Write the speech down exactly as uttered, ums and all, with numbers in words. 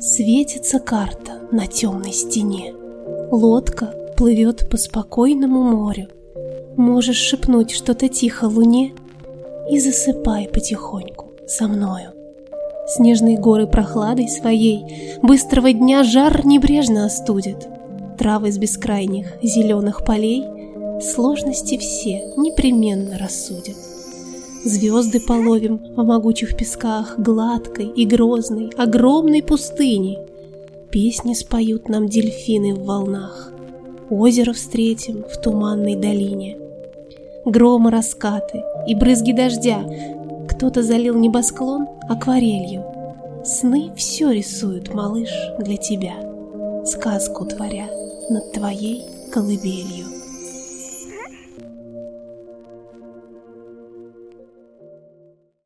Светится карта на темной стене. Лодка плывет по спокойному морю. Можешь шепнуть что-то тихо луне и засыпай потихоньку со мною. Снежные горы прохладой своей быстрого дня жар небрежно остудит. Травы с бескрайних зеленых полей сложности все непременно рассудят. Звезды половим в могучих песках гладкой и грозной, огромной пустыни. Песни споют нам дельфины в волнах. Озеро встретим в туманной долине. Громы, раскаты и брызги дождя. Кто-то залил небосклон акварелью. Сны все рисуют, малыш, для тебя, сказку творя над твоей колыбелью.